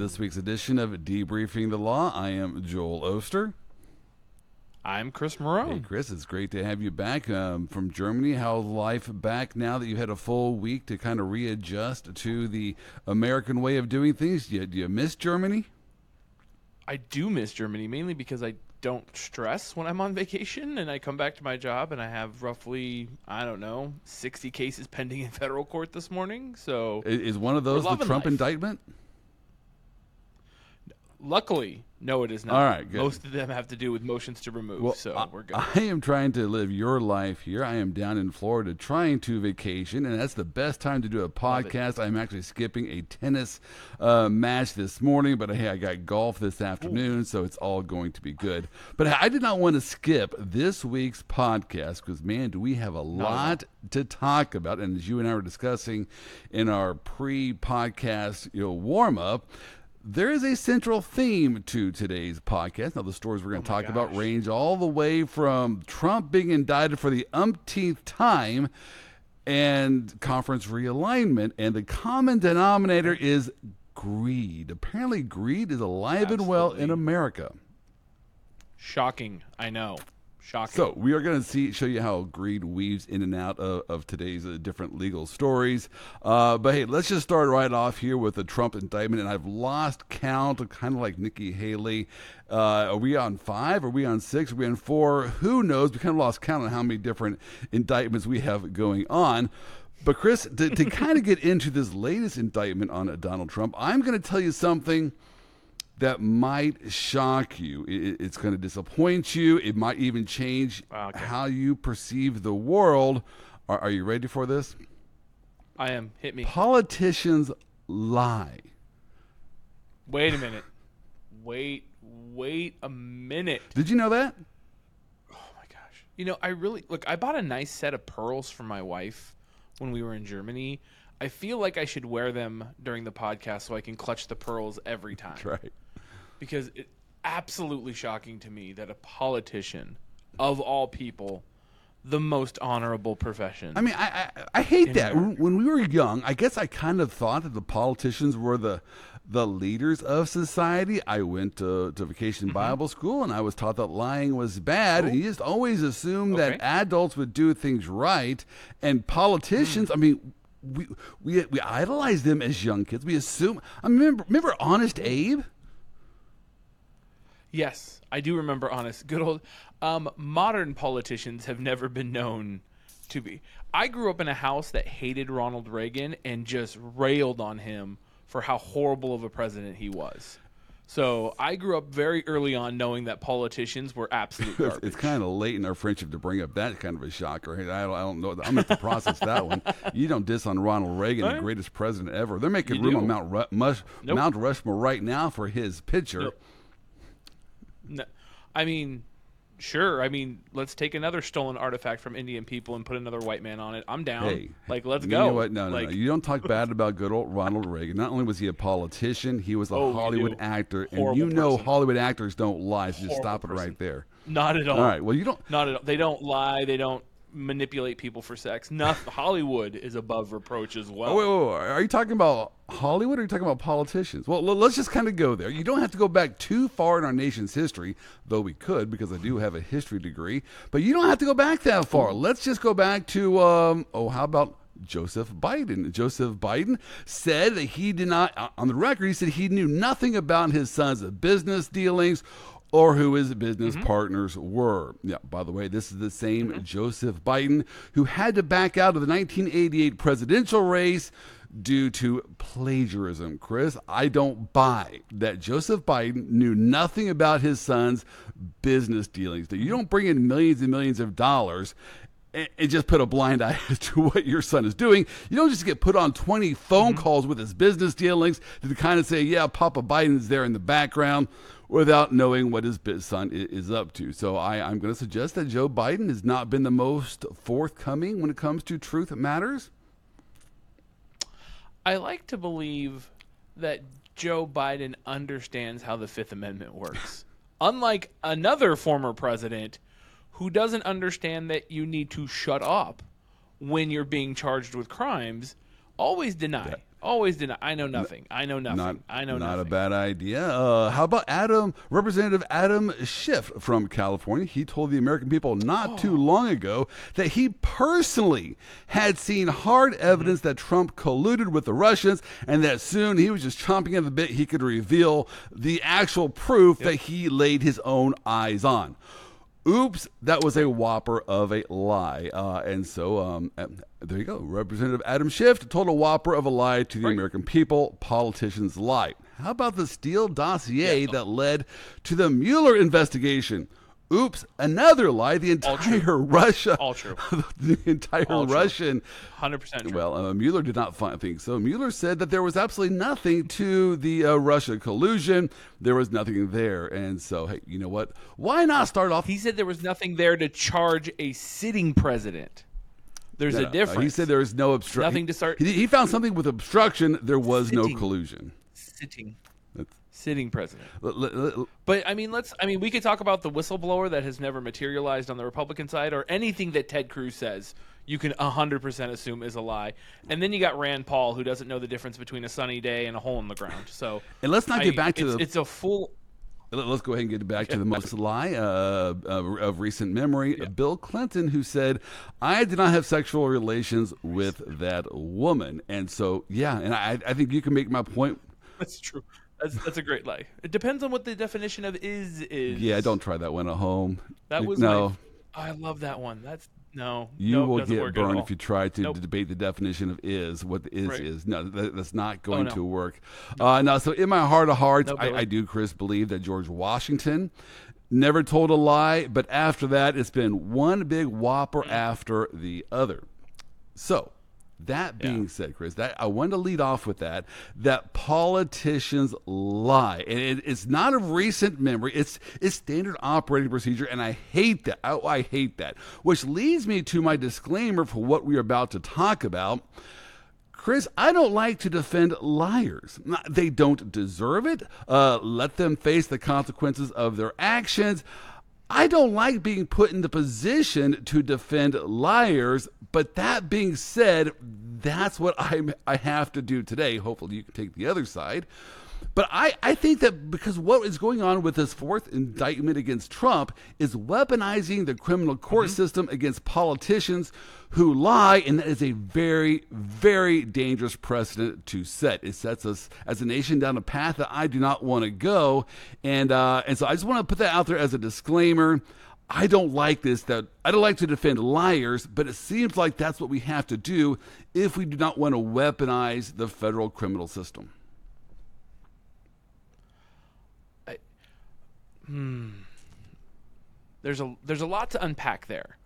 this week's edition of Debriefing the Law. I am Joel Oster. I'm Chris Moreau. Hey, Chris, it's great to have you back from Germany. How's life back now that you had a full week to kind of readjust to the American way of doing things? Do you miss Germany? I do miss Germany, mainly because I don't stress when I'm on vacation, and I come back to my job, and I have roughly, 60 cases pending in federal court this morning. So is one of those the Trump indictment? Luckily, no, it is not. All right, good. Most of them have to do with motions to remove, so we're good. I am trying to live your life here. I am down in Florida trying to vacation, and that's the best time to do a podcast. I'm actually skipping a tennis match this morning, but hey, I got golf this afternoon, so it's all going to be good. But I did not want to skip this week's podcast because, man, do we have a lot to talk about. And as you and I were discussing in our pre-podcast warm-up, there is a central theme to today's podcast. Now, the stories we're going to talk about range all the way from Trump being indicted for the umpteenth time and conference realignment. And the common denominator is greed. Apparently, greed is alive and well in America. Shocking, I know. Shocking. So we are going to show you how greed weaves in and out of today's different legal stories. But hey, let's just start right off here with the Trump indictment. And I've lost count, kind of like Nikki Haley. Are we on 5? Are we on 6? Are we on 4? Who knows? We kind of lost count on how many different indictments we have going on. But Chris, to kind of get into this latest indictment on Donald Trump, I'm going to tell you something that might shock you. It's going to disappoint you. It might even change how you perceive the world. Are you ready for this? I am. Hit me. Politicians lie. Wait a minute. Wait a minute. Did you know that? Oh, my gosh. I bought a nice set of pearls for my wife when we were in Germany. I feel like I should wear them during the podcast so I can clutch the pearls every time. That's right. Because it's absolutely shocking to me that a politician, of all people, the most honorable profession. I mean, I hate that. America. When we were young, I guess I kind of thought that the politicians were the leaders of society. I went to vacation Bible school, and I was taught that lying was bad. And you just always assumed that adults would do things right. And politicians, we idolize them as young kids. We assume. I remember Honest Abe. Yes, I do remember Honest. Good old modern politicians have never been known to be. I grew up in a house that hated Ronald Reagan and just railed on him for how horrible of a president he was. So I grew up very early on knowing that politicians were absolute garbage. It's kind of late in our friendship to bring up that kind of a shocker. I don't know. I'm going to have to process that one. You don't diss on Ronald Reagon, the greatest president ever. They're making room on Mount Rushmore right now for his picture. Nope. No, I mean, sure. I mean, let's take another stolen artifact from Indian people and put another white man on it. I'm down. Hey, let's go. You know what? No. You don't talk bad about good old Ronald Reagan. Not only was he a politician, he was a Hollywood actor. Horrible and person. Hollywood actors don't lie, so just stop it right there. Not at all. All right. Well, you don't. Not at all. They don't lie. They don't manipulate people for sex. Nothing. Hollywood is above reproach as well. Wait. Are you talking about Hollywood or are you talking about politicians? Well, let's just kind of go there. You don't have to go back too far in our nation's history, though we could because I do have a history degree, but you don't have to go back that far. Let's just go back to, how about Joseph Biden? Joseph Biden said that he did not, on the record, he said he knew nothing about his son's business dealings or who his business partners were. Yeah, by the way, this is the same Joseph Biden who had to back out of the 1988 presidential race due to plagiarism. Chris, I don't buy that Joseph Biden knew nothing about his son's business dealings. That you don't bring in millions and millions of dollars and just put a blind eye to what your son is doing. You don't just get put on 20 phone calls with his business dealings to kind of say, yeah, Papa Biden's there in the background, without knowing what his son is up to. So I'm going to suggest that Joe Biden has not been the most forthcoming when it comes to truth matters. I like to believe that Joe Biden understands how the Fifth Amendment works. Unlike another former president who doesn't understand that you need to shut up when you're being charged with crimes, Always deny. That, always deny. I know nothing. I know nothing. Not a bad idea. How about Representative Adam Schiff from California? He told the American people not too long ago that he personally had seen hard evidence that Trump colluded with the Russians, and that soon he was just chomping at the bit he could reveal the actual proof that he laid his own eyes on. Oops, that was a whopper of a lie. And so there you go. Representative Adam Schiff told a whopper of a lie to the American people. Politicians lie. How about the Steele dossier that led to the Mueller investigation? Oops, another lie. The entire Russia. All true. The entire Russian. 100% true. Well, Mueller did not think so. Mueller said that there was absolutely nothing to the Russia collusion. There was nothing there. And so, hey, you know what? Why not start off? He said there was nothing there to charge a sitting president. There's a difference. He said there was no obstruction. Nothing to start. He found something with obstruction. There was no collusion. Sitting president. But I mean, we could talk about the whistleblower that has never materialized on the Republican side, or anything that Ted Cruz says you can 100% assume is a lie. And then you got Rand Paul, who doesn't know the difference between a sunny day and a hole in the ground. So and let's not get back to it's a full. Let's go ahead and get back to the most lie of recent memory. Yeah. Bill Clinton, who said, I did not have sexual relations with that woman. And so, yeah, and I think you can make my point. That's true. That's a great lie. It depends on what the definition of is. Yeah, don't try that one at home. That was I love that one. That's You will get burned if you try to debate the definition of is. What the is is. No, that's not going to work. So in my heart of hearts, I do, Chris, believe that George Washington never told a lie. But after that, it's been one big whopper after the other. So. That being said, Chris, I wanted to lead off with that politicians lie. And it's not of recent memory. It's standard operating procedure, and I hate that. I hate that. Which leads me to my disclaimer for what we are about to talk about. Chris, I don't like to defend liars. They don't deserve it. Let them face the consequences of their actions. I don't like being put in the position to defend liars, but that being said, that's what I have to do today. Hopefully you can take the other side. But I think that because what is going on with this fourth indictment against Trump is weaponizing the criminal court system against politicians who lie, and that is a very, very dangerous precedent to set. It sets us as a nation down a path that I do not want to go. And so I just want to put that out there as a disclaimer. I don't like this. I don't like to defend liars, but it seems like that's what we have to do if we do not want to weaponize the federal criminal system. There's a lot to unpack there,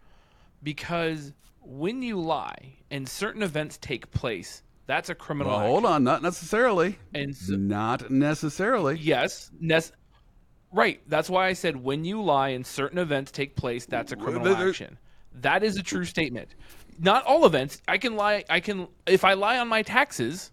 because when you lie and certain events take place, that's a criminal action. Hold on, not necessarily. And so, not necessarily. Yes, right. That's why I said when you lie and certain events take place, that's a criminal action. That is a true statement. Not all events. I can lie. If I lie on my taxes,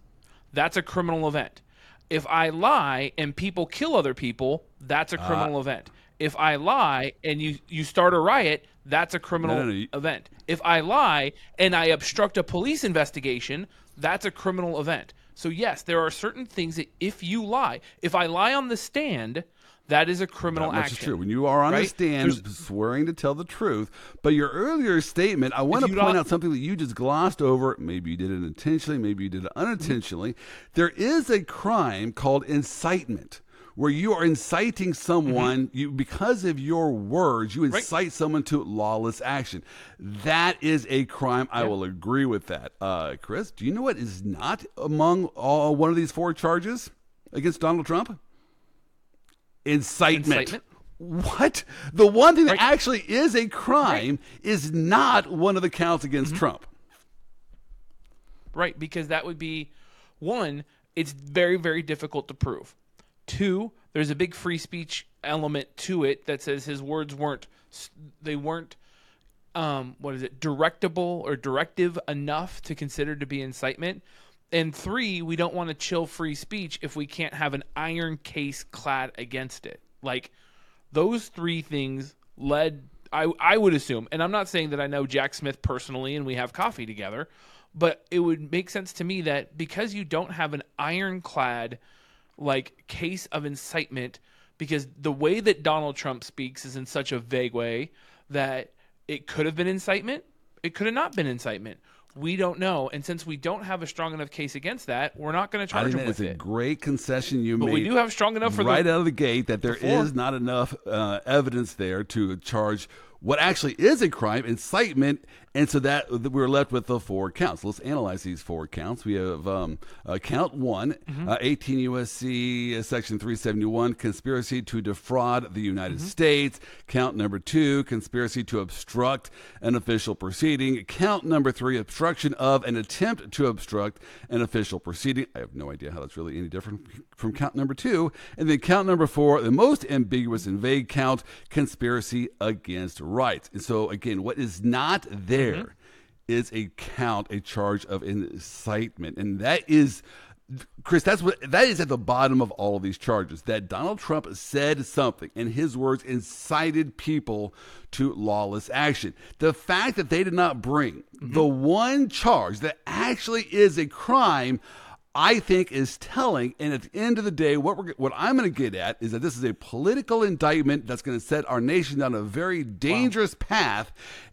that's a criminal event. If I lie and people kill other people, that's a criminal event. If I lie and you start a riot, that's a criminal event. If I lie and I obstruct a police investigation, that's a criminal event. So yes, there are certain things that if you lie, if I lie on the stand, that is a criminal action. That's true. When you are on the stand swearing to tell the truth. But your earlier statement, I want to point out something that you just glossed over. Maybe you did it intentionally. Maybe you did it unintentionally. There is a crime called incitement, where you are inciting someone, because of your words, you incite someone to lawless action. That is a crime. I will agree with that. Chris, do you know what is not among one of these four charges against Donald Trump? Incitement. What? The one thing that actually is a crime is not one of the counts against Trump. Right, because that would be, one, it's very, very difficult to prove. Two, there's a big free speech element to it that says his words weren't directive enough to consider to be incitement. And three, we don't want to chill free speech if we can't have an iron case clad against it. Like, those three things led, I would assume, and I'm not saying that I know Jack Smith personally and we have coffee together, But it would make sense to me that because you don't have an ironclad, like, case of incitement, because the way that Donald Trump speaks is in such a vague way that it could have been incitement, it could have not been incitement. We don't know. And since we don't have a strong enough case against that, we're not going to charge him with it. That's a great concession you made. But we do have strong enough for right out of the gate that there is not enough evidence there to charge what actually is a crime, incitement, and so that we're left with the four counts. Let's analyze these four counts. We have count one, 18 U.S.C. Section 371, conspiracy to defraud the United States. Count number two, conspiracy to obstruct an official proceeding. Count number three, obstruction of an attempt to obstruct an official proceeding. I have no idea how that's really any different from count number two. And then count number four, the most ambiguous and vague count, conspiracy against rights. And so, again, what is not there is a count, a charge of incitement. And that is, Chris, that is at the bottom of all of these charges, that Donald Trump said something, in his words, incited people to lawless action. The fact that they did not bring the one charge that actually is a crime, I think, is telling. And at the end of the day, what I'm going to get at is that this is a political indictment that's going to set our nation down a very dangerous path.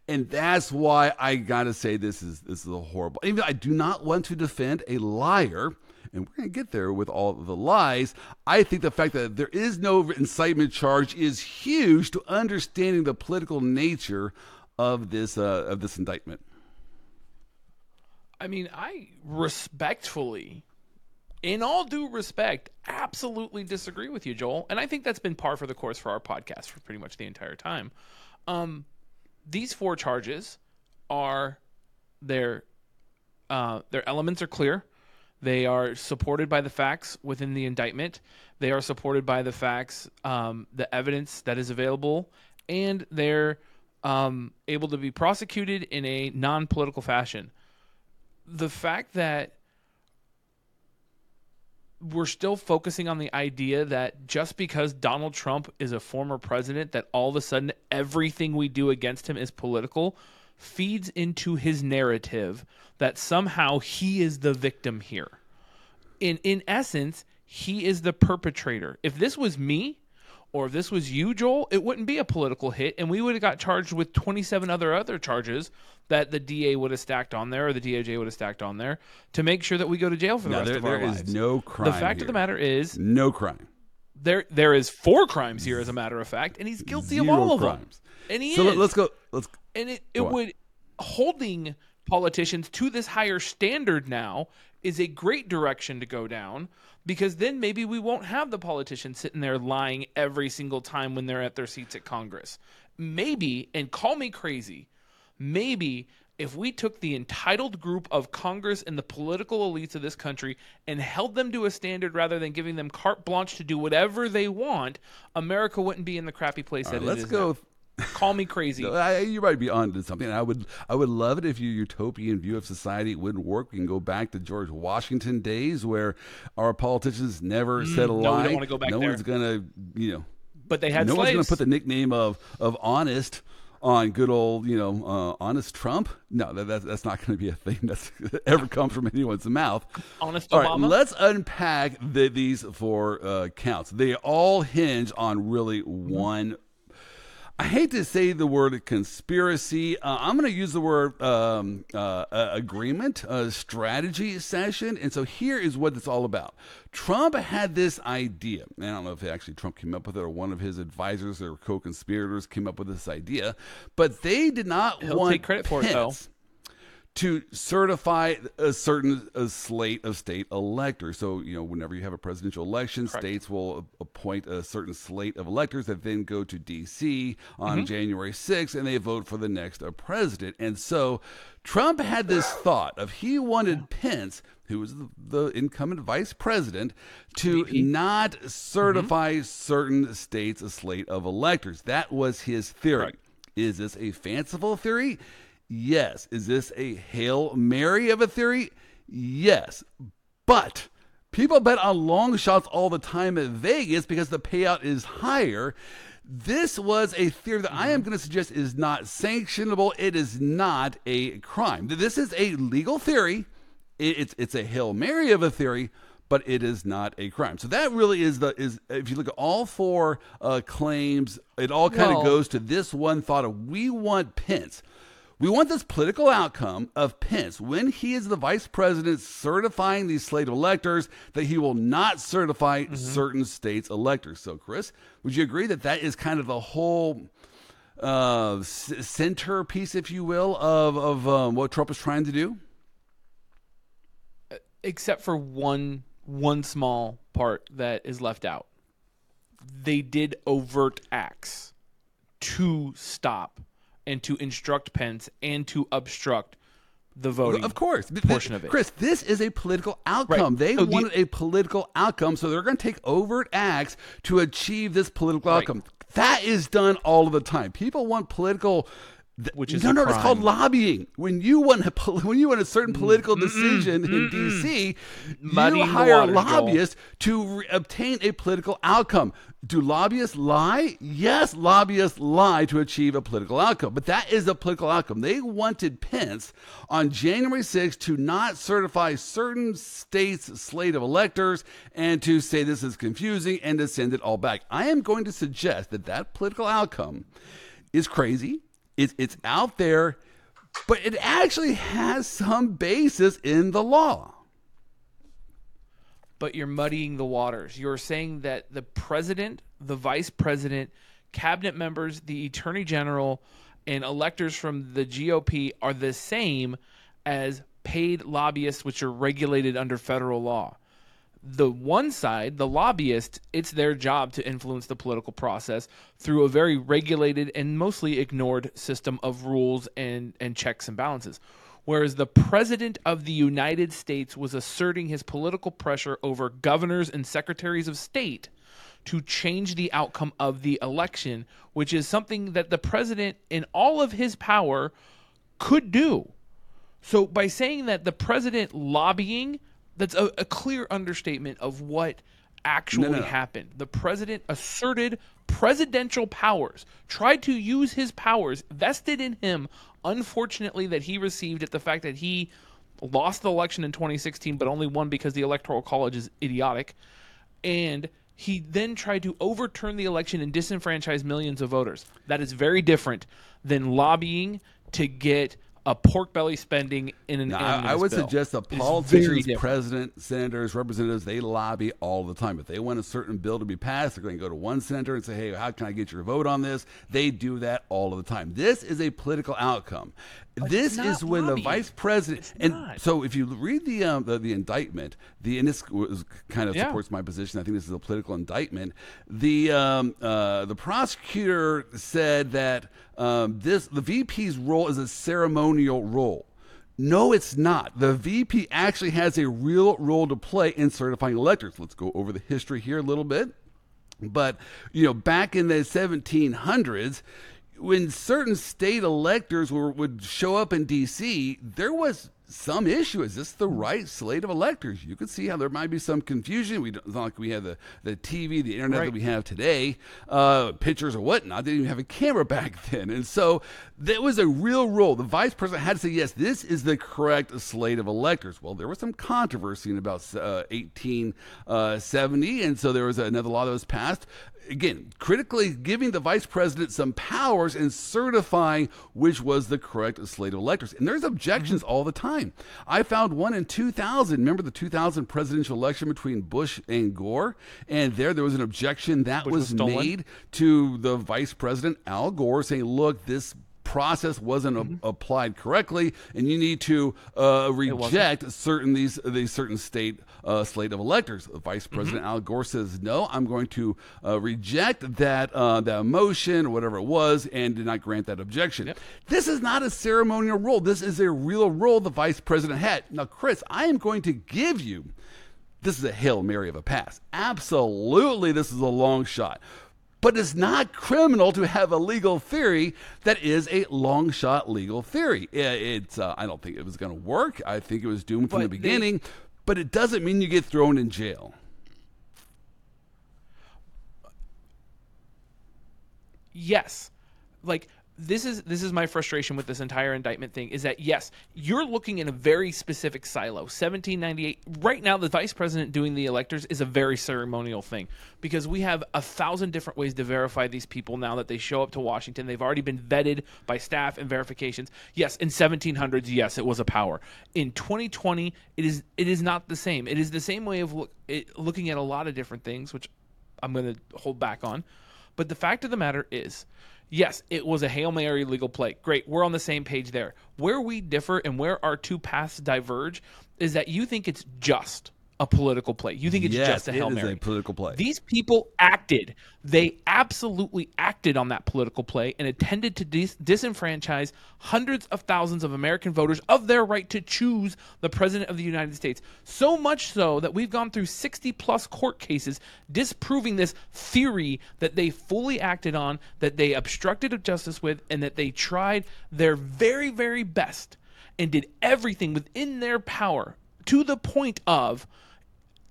And that's why I got to say this is a horrible. Even though I do not want to defend a liar, and we're going to get there with all the lies, I think the fact that there is no incitement charge is huge to understanding the political nature of this indictment. I mean, I respectfully, in all due respect, absolutely disagree with you, Joel. And I think that's been par for the course for our podcast for pretty much the entire time. These four charges are, their elements are clear. They are supported by the facts within the indictment. They are supported by the facts, the evidence that is available, and they're able to be prosecuted in a non-political fashion. The fact that we're still focusing on the idea that just because Donald Trump is a former president, that all of a sudden everything we do against him is political, feeds into his narrative that somehow he is the victim here. In essence, he is the perpetrator. If this was me, or if this was you, Joel, it wouldn't be a political hit, and we would have got charged with 27 other charges that the DA would have stacked on there, or the DOJ would have stacked on there, to make sure that we go to jail for the rest of our lives. There is no crime. The fact of the matter is, no crime. There is four crimes here, as a matter of fact, and he's guilty of all of them. And he is. So let's go. And it would, holding politicians to this higher standard now is a great direction to go down, because then maybe we won't have the politicians sitting there lying every single time when they're at their seats at Congress. Maybe, and call me crazy, maybe if we took the entitled group of Congress and the political elites of this country and held them to a standard rather than giving them carte blanche to do whatever they want, America wouldn't be in the crappy place that it is now. Call me crazy. You might be onto something. I would love it if your utopian view of society wouldn't work. We can go back to George Washington days where our politicians never said a lie. We don't want to go back there. One's gonna, But they had slaves. One's gonna put the nickname of honest on good old, honest Trump. No, that's not going to be a thing that ever comes from anyone's mouth. Honest Obama. All right, let's unpack these four counts. They all hinge on really one. I hate to say the word conspiracy. I'm going to use the word agreement, strategy session. And so here is what it's all about. Trump had this idea. And I don't know if actually Trump came up with it or one of his advisors or co-conspirators came up with this idea. But they did not want take credit for it, though, to certify a certain slate of state electors. So, whenever you have a presidential election, correct, states will appoint a certain slate of electors that then go to D.C. on January 6th, and they vote for the next president. And so Trump had this thought of he wanted Pence, who was the incumbent vice president, to not certify certain states a slate of electors. That was his theory. Right. Is this a fanciful theory? Yes. Is this a Hail Mary of a theory? Yes. But People bet on long shots all the time at Vegas because the payout is higher. This was a theory that I am going to suggest is not sanctionable. It is not a crime. This is a legal theory. It's a Hail Mary of a theory, but it is not a crime. So that really is if you look at all four claims, it all kind of goes to this one thought of we want Pence. We want this political outcome of Pence when he is the vice president certifying these slate electors that he will not certify certain states' electors. So, Chris, would you agree that that is kind of the whole centerpiece, if you will, of what Trump is trying to do? Except for one small part that is left out. They did overt acts to stop and to instruct Pence and to obstruct the voting portion of it. Chris, this is a political outcome. Right. They wanted a political outcome, so they're going to take overt acts to achieve this political outcome. That is done all of the time. People want political... Which is no, it's called lobbying. When you want a certain political decision in D.C., you hire lobbyists to obtain a political outcome. Do lobbyists lie? Yes, lobbyists lie to achieve a political outcome. But that is a political outcome. They wanted Pence on January 6th to not certify certain states' slate of electors and to say this is confusing and to send it all back. I am going to suggest that political outcome is crazy. It's out there, but it actually has some basis in the law. But you're muddying the waters. You're saying that the president, the vice president, cabinet members, the attorney general, and electors from the GOP are the same as paid lobbyists, which are regulated under federal law. The one side, the lobbyist, it's their job to influence the political process through a very regulated and mostly ignored system of rules and checks and balances. Whereas the president of the United States was asserting his political pressure over governors and secretaries of state to change the outcome of the election, which is something that the president in all of his power could do. So by saying that the president lobbying... That's a clear understatement of what actually happened. The president asserted presidential powers, tried to use his powers vested in him, unfortunately, that he received at the fact that he lost the election in 2016, but only won because the Electoral College is idiotic. And he then tried to overturn the election and disenfranchise millions of voters. That is very different than lobbying to get a pork belly spending in an amnesty bill. I would suggest that politicians, president, senators, representatives, they lobby all the time. If they want a certain bill to be passed, they're going to go to one senator and say, hey, how can I get your vote on this? They do that all of the time. This is a political outcome. But this is when lobbying. The vice president, so if you read the indictment, and this kind of supports my position. I think this is a political indictment. The prosecutor said that the VP's role is a ceremonial role. No, it's not. The VP actually has a real role to play in certifying electors. Let's go over the history here a little bit. But back in the 1700s. When certain state electors would show up in D.C., there was some issue. Is this the right slate of electors? You could see how there might be some confusion. It's not like we have the TV, the internet that we have today, pictures or whatnot. They didn't even have a camera back then. And so there was a real role. The vice president had to say, yes, this is the correct slate of electors. Well, there was some controversy in about 1870, and so there was another law that was passed. Again, critically giving the vice president some powers and certifying which was the correct slate of electors. And there's objections all the time. I found one in 2000. Remember the 2000 presidential election between Bush and Gore? And there was an objection that was made to the vice president, Al Gore, saying, look, this process wasn't applied correctly, and you need to reject certain state slate of electors. Vice President Al Gore says, no, I'm going to reject that motion or whatever it was, and did not grant that objection. Yep. This is not a ceremonial role. This is a real role the vice president had. Now, Chris, I am going to give you, this is a Hail Mary of a pass. Absolutely, this is a long shot. But it's not criminal to have a legal theory that is a long shot legal theory. I don't think it was going to work. I think it was doomed from the beginning. but it doesn't mean you get thrown in jail. Yes. Like, this is my frustration with this entire indictment thing, is that, yes, you're looking in a very specific silo. 1798, right now the vice president doing the electors is a very ceremonial thing, because we have 1,000 different ways to verify these people now that they show up to Washington. They've already been vetted by staff and verifications. Yes, in 1700s, yes, it was a power. In 2020, it is not the same. It is the same way of looking at a lot of different things, which I'm going to hold back on. But the fact of the matter is, yes, it was a Hail Mary legal play. Great, we're on the same page there. Where we differ and where our two paths diverge is that you think it's just a political play. You think it's just a Hail Mary. Yes, it is a political play. These people acted. They absolutely acted on that political play and intended to disenfranchise hundreds of thousands of American voters of their right to choose the president of the United States. So much so that we've gone through 60-plus court cases disproving this theory that they fully acted on, that they obstructed of justice with, and that they tried their very, very best and did everything within their power to the point of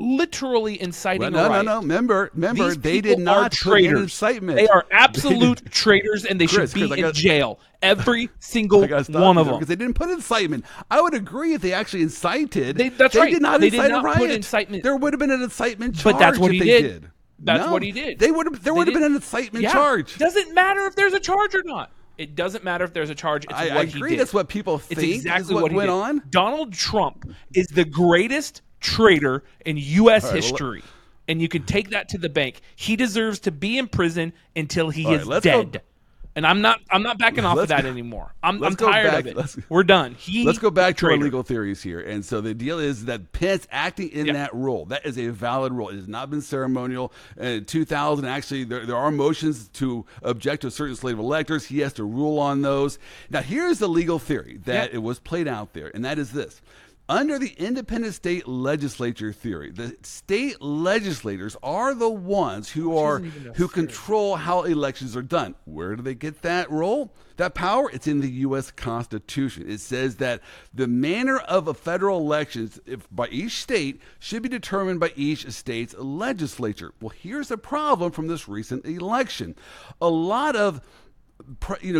literally inciting riot. No. Remember, they did not put in incitement. They are absolute traitors, and they should be in jail. Every single one of them. Because they didn't put incitement. I would agree if they actually incited. They did not incite a riot. There would have been an incitement charge. But that's what he did. There would have been an incitement charge. Doesn't matter if there's a charge or not. It doesn't matter if there's a charge. It's I what agree. He did. That's what people think. It's exactly what went on. Donald Trump is the greatest traitor in U.S. history, and you can take that to the bank. He deserves to be in prison until he is dead. And I'm not backing off of that anymore. I'm tired of it. We're done. Let's go back to our legal theories here. And so the deal is that Pence acting in that role, that is a valid role. It has not been ceremonial. In 2000, actually, there are motions to object to certain slave electors. He has to rule on those. Now, here's the legal theory that it was played out there, and that is this. Under the independent state legislature theory, the state legislators are the ones who control how elections are done. Where do they get that role? That power? It's in the U.S. Constitution. It says that the manner of a federal elections by each state should be determined by each state's legislature. Well, here's the problem from this recent election. A lot of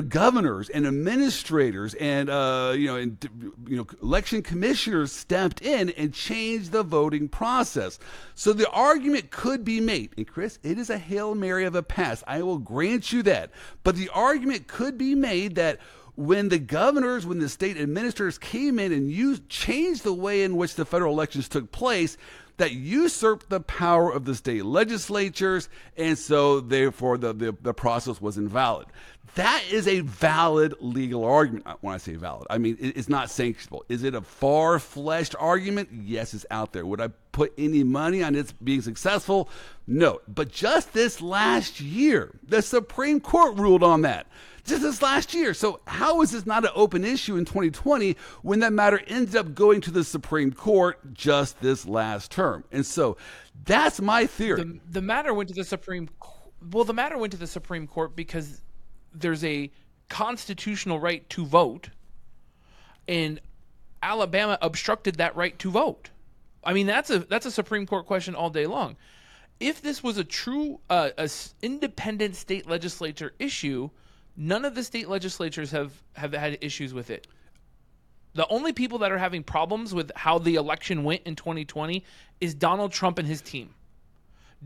governors and administrators and election commissioners stepped in and changed the voting process. So the argument could be made, and Chris, it is a Hail Mary of a pass. I will grant you that. But the argument could be made that when the state administrators came in and you changed the way in which the federal elections took place, that usurped the power of the state legislatures, and so therefore the process was invalid. That is a valid legal argument. When I say valid, I mean it's not sanctionable. Is it a far-fetched argument? Yes, it's out there. Would I put any money on it being successful? No. But just this last year, the Supreme Court ruled on that. Just this last year. So how is this not an open issue in 2020 when that matter ended up going to the Supreme Court just this last term? And so that's my theory. The matter went to the Supreme Court. Well, the matter went to the Supreme Court because there's a constitutional right to vote, and Alabama obstructed that right to vote. I mean, that's a Supreme Court question all day long. If this was a true independent state legislature issue, none of the state legislatures have had issues with it. The only people that are having problems with how the election went in 2020 is Donald Trump and his team.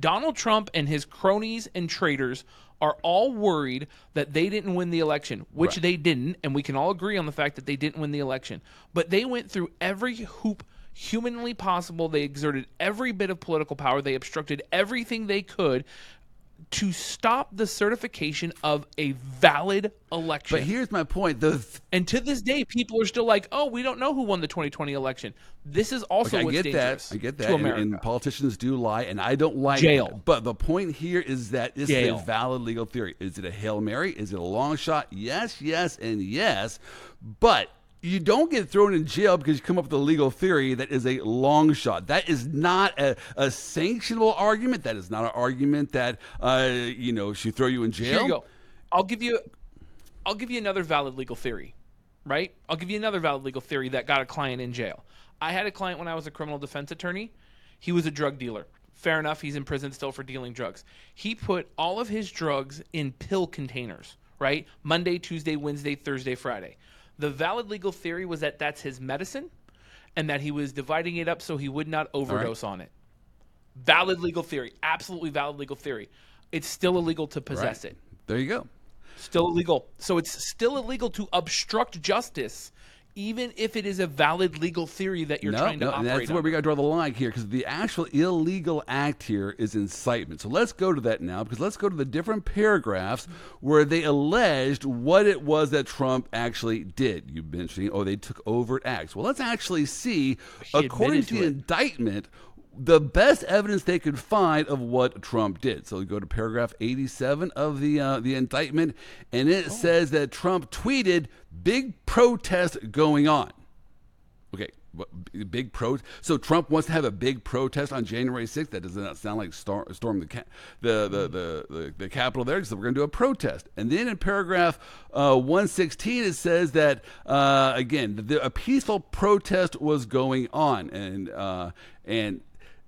Donald Trump and his cronies and traitors are all worried that they didn't win the election, which they didn't, and we can all agree on the fact that they didn't win the election. But they went through every hoop humanly possible. They exerted every bit of political power. They obstructed everything they could to stop the certification of a valid election. But here's my point. And to this day, people are still like, oh, we don't know who won the 2020 election. This is also what's dangerous to America. I get that. And politicians do lie, and I don't like jail. That. But the point here is that this is a valid legal theory. Is it a Hail Mary? Is it a long shot? Yes, yes, and yes. But you don't get thrown in jail because you come up with a legal theory that is a long shot. That is not a sanctionable argument. That is not an argument that should throw you in jail. Here you go. I'll give you another valid legal theory. right? I'll give you another valid legal theory that got a client in jail. I had a client when I was a criminal defense attorney. He was a drug dealer. Fair enough, he's in prison still for dealing drugs. He put all of his drugs in pill containers, right? Monday, Tuesday, Wednesday, Thursday, Friday. The valid legal theory was that that's his medicine and that he was dividing it up so he would not overdose on it. Valid legal theory. Absolutely valid legal theory. It's still illegal to possess it. There you go. Still illegal. So it's still illegal to obstruct justice, even if it is a valid legal theory that you're trying to operate on. That's where we got to draw the line here, because the actual illegal act here is incitement. So let's go to that now, because let's go to the different paragraphs where they alleged what it was that Trump actually did. You mentioned, they took overt acts. Well, let's actually see, according to the indictment, the best evidence they could find of what Trump did. So we go to paragraph 87 of the indictment, and it says that Trump tweeted, "Big protest going on." Okay, big protest. So Trump wants to have a big protest on January 6th. That does not sound like storm the Capitol there, because we're going to do a protest. And then in paragraph 116, it says that, again, a peaceful protest was going on.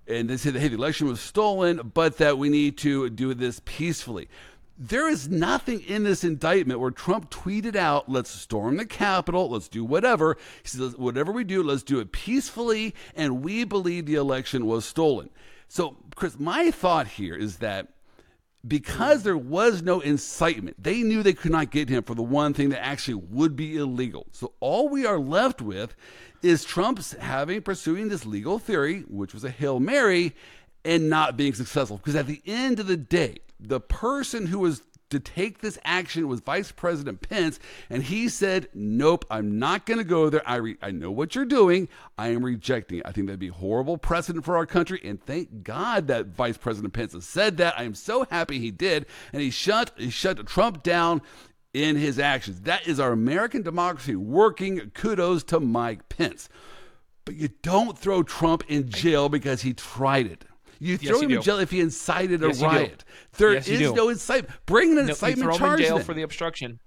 And they said, hey, the election was stolen, but that we need to do this peacefully. There is nothing in this indictment where Trump tweeted out, let's storm the Capitol, let's do whatever. He says, whatever we do, let's do it peacefully, and we believe the election was stolen. So, Chris, my thought here is that because there was no incitement, they knew they could not get him for the one thing that actually would be illegal. So all we are left with is Trump's pursuing this legal theory, which was a Hail Mary, and not being successful. Because at the end of the day, the person who was to take this action was Vice President Pence, and he said, nope, I'm not going to go there. I know what you're doing. I am rejecting it. I think that'd be horrible precedent for our country, and thank God that Vice President Pence has said that. I am so happy he did, and he shut Trump down in his actions. That is our American democracy working. Kudos to Mike Pence. But you don't throw Trump in jail because he tried it. You throw him in jail if he incited a riot. There is no incitement. Bring an incitement charge. You throw him in jail for the obstruction.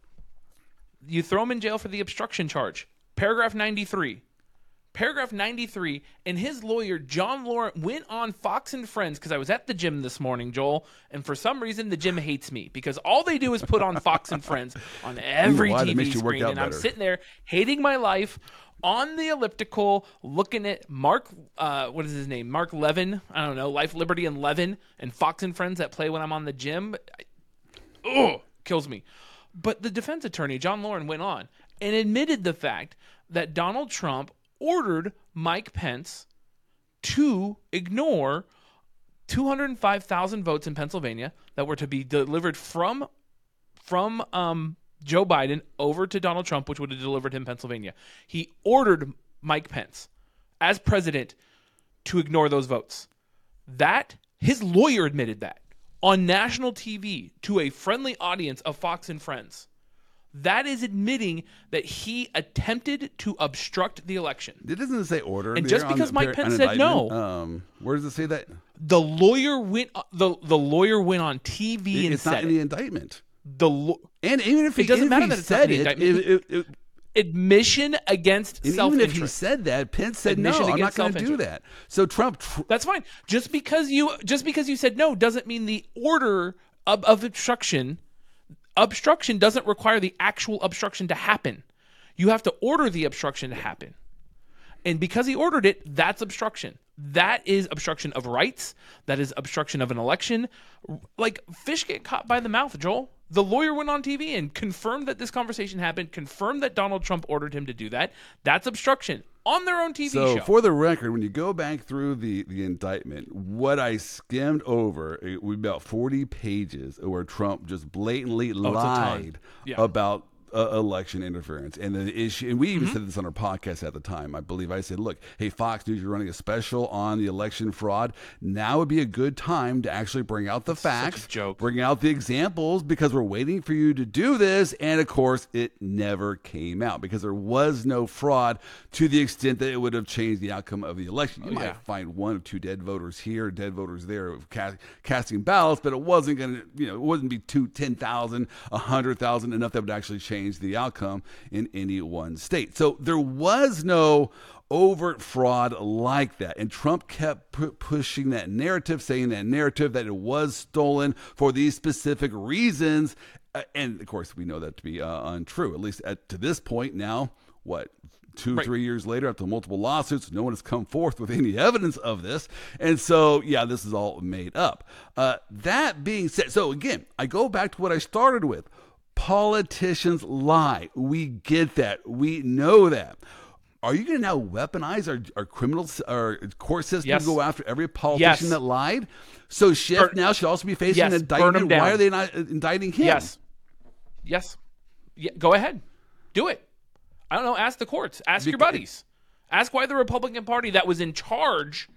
You throw him in jail for the obstruction charge. Paragraph 93. Paragraph 93, and his lawyer, John Laurent, went on Fox and Friends, because I was at the gym this morning, Joel, and for some reason the gym hates me, because all they do is put on Fox and Friends on every TV screen, and I'm sitting there hating my life on the elliptical, looking at Mark, what is his name, Mark Levin, I don't know, Life, Liberty, and Levin, and Fox and Friends that play when I'm on the gym. Kills me. But the defense attorney, John Laurent, went on and admitted the fact that Donald Trump ordered Mike Pence to ignore 205,000 votes in Pennsylvania that were to be delivered from Joe Biden over to Donald Trump, which would have delivered him Pennsylvania. He ordered Mike Pence, as president, to ignore those votes. That, his lawyer admitted that on national TV to a friendly audience of Fox and Friends. That is admitting that he attempted to obstruct the election. It doesn't say order. And just because Mike Pence said no, where does it say that? The lawyer went on TV and said it's not in the indictment. And even if it doesn't matter that it's said it, admission against self-interest. Even if he said that, Pence said no, I'm not going to do that. So Trump. That's fine. Just because you said no doesn't mean the order of obstruction. Obstruction doesn't require the actual obstruction to happen. You have to order the obstruction to happen. And because he ordered it, that's obstruction. That is obstruction of rights. That is obstruction of an election. Like, fish get caught by the mouth, Joel. The lawyer went on TV and confirmed that this conversation happened, confirmed that Donald Trump ordered him to do that. That's obstruction on their own TV show. So for the record, when you go back through the indictment, what I skimmed over, it would be about 40 pages where Trump just blatantly lied about election interference. And the issue, and we even said this on our podcast at the time, I believe I said, look, hey, Fox News, you're running a special on the election fraud. Now would be a good time to actually bring out the facts, bring out the examples, because we're waiting for you to do this. And of course, it never came out because there was no fraud to the extent that it would have changed the outcome of the election. You might find one or two dead voters here, dead voters there casting ballots, but it wasn't going to, it wouldn't be 10,000, 100,000, enough that would actually change change the outcome in any one state. So there was no overt fraud like that. And Trump kept pushing that narrative, saying that narrative that it was stolen for these specific reasons. And of course, we know that to be untrue, at least to this point now, what, two, 3 years later, after multiple lawsuits, no one has come forth with any evidence of this. And so, yeah, this is all made up. That being said, so again, I go back to what I started with. Politicians lie. We get that. We know that. Are you going to now weaponize our criminals, our court system, to go after every politician that lied? So Schiff now should also be facing an indictment. Why are they not indicting him? Yeah, go ahead. Do it. I don't know. Ask the courts. Ask your buddies. Ask why the Republican Party that was in charge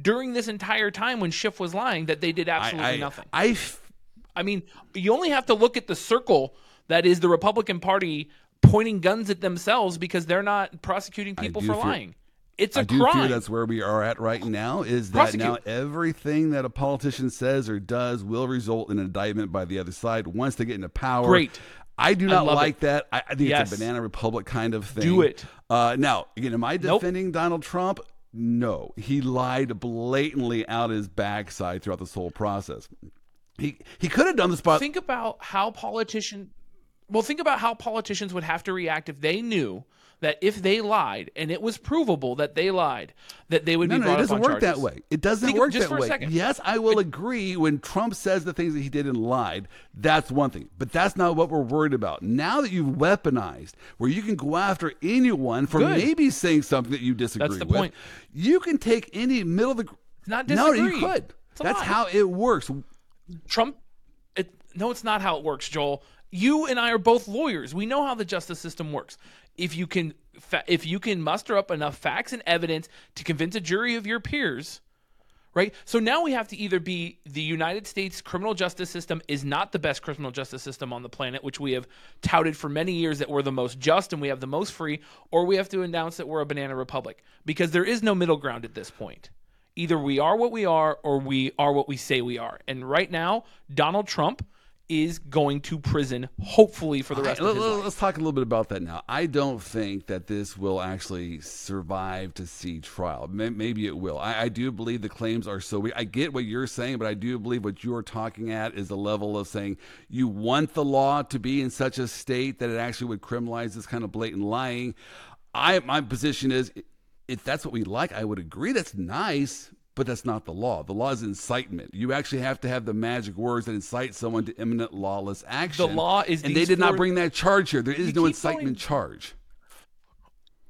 during this entire time when Schiff was lying that they did absolutely nothing. I mean, you only have to look at the circle that is the Republican Party pointing guns at themselves because they're not prosecuting people for lying. It's a crime. I do fear that's where we are at right now, is that now everything that a politician says or does will result in an indictment by the other side once they get into power. Great. I do not like that. I think it's a banana republic kind of thing. Do it. Now, again, am I defending Donald Trump? No. He lied blatantly out his backside throughout this whole process. He could have done this by... think about how politicians would have to react if they knew that if they lied and it was provable that they lied, that they would be brought up on charges. No, it doesn't work that way. It doesn't work that way. Yes, I will agree when Trump says the things that he did and lied, that's one thing. But that's not what we're worried about. Now that you've weaponized where you can go after anyone for maybe saying something that you disagree with. That's the point. You can take any middle of the... It's not disagree. No, you could. That's how it works. No, it's not how it works, Joel. You and I are both lawyers. We know how the justice system works. If you can muster up enough facts and evidence to convince a jury of your peers, right? So now we have to either be the United States criminal justice system is not the best criminal justice system on the planet, which we have touted for many years that we're the most just and we have the most free, or we have to announce that we're a banana republic because there is no middle ground at this point. Either we are what we are or we are what we say we are. And right now, Donald Trump is going to prison, hopefully, for the rest of his life. Let's talk a little bit about that now. I don't think that this will actually survive to see trial. Maybe it will. I do believe the claims are so weak. I get what you're saying, but I do believe what you're talking at is the level of saying you want the law to be in such a state that it actually would criminalize this kind of blatant lying. My position is, if that's what we like, I would agree. That's nice. But that's not the law. The law is incitement. You actually have to have the magic words that incite someone to imminent lawless action. The law is... And they did not bring that charge here. There is no incitement charge.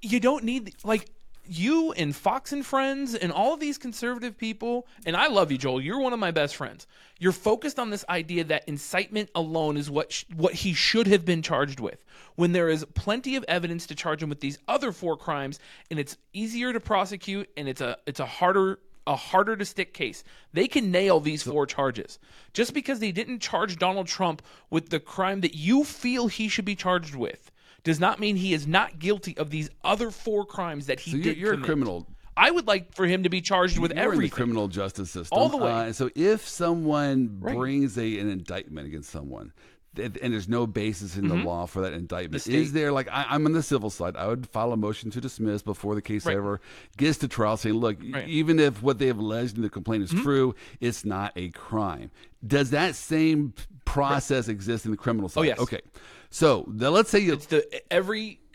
You don't need... Like, you and Fox and Friends and all of these conservative people... And I love you, Joel. You're one of my best friends. You're focused on this idea that incitement alone is what he should have been charged with, when there is plenty of evidence to charge him with these other four crimes, and it's easier to prosecute, and it's a harder... a harder to stick case. They can nail these four charges. Just because they didn't charge Donald Trump with the crime that you feel he should be charged with does not mean he is not guilty of these other four crimes that he did. You're commit. A criminal. I would like for him to be charged with everything. You're in the criminal justice system. All the way. So if someone brings an indictment against someone, and there's no basis in the law for that indictment. Is there, like, I'm on the civil side. I would file a motion to dismiss before the case ever gets to trial, saying, look, even if what they have alleged in the complaint is true, it's not a crime. Does that same process exist in the criminal side? Oh, yes. Okay. So now let's say you...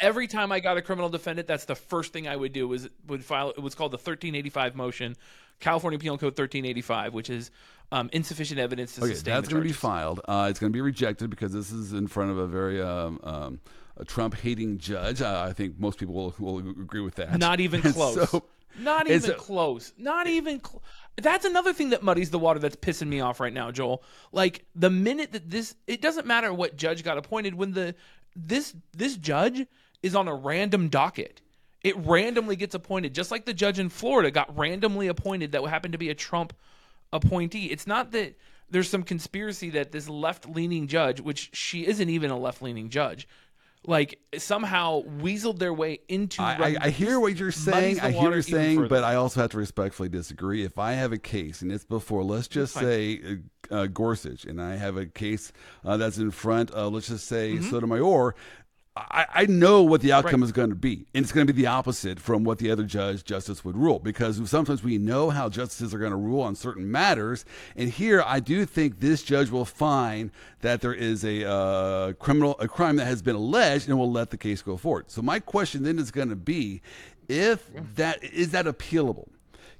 Every time I got a criminal defendant, that's the first thing I would do would file. It was called the 1385 motion, California Penal Code 1385, which is insufficient evidence to sustain the charges. That's going to be filed. It's going to be rejected because this is in front of a very a Trump-hating judge. I think most people will agree with that. Not even close. Not even close. That's another thing that muddies the water that's pissing me off right now, Joel. Like, the minute that it doesn't matter what judge got appointed, when this judge is on a random docket. It randomly gets appointed, just like the judge in Florida got randomly appointed that happened to be a Trump appointee. It's not that there's some conspiracy that this left-leaning judge, which she isn't even a left-leaning judge, like somehow weaseled their way into... I hear what you're saying. I hear what you're saying, but I also have to respectfully disagree. If I have a case and it's before, let's just say Gorsuch, and I have a case that's in front of, let's just say Sotomayor, I know what the outcome is going to be, and it's going to be the opposite from what the other justice would rule, because sometimes we know how justices are going to rule on certain matters. And here, I do think this judge will find that there is a crime that has been alleged, and will let the case go forward. So my question then is going to be, is that appealable?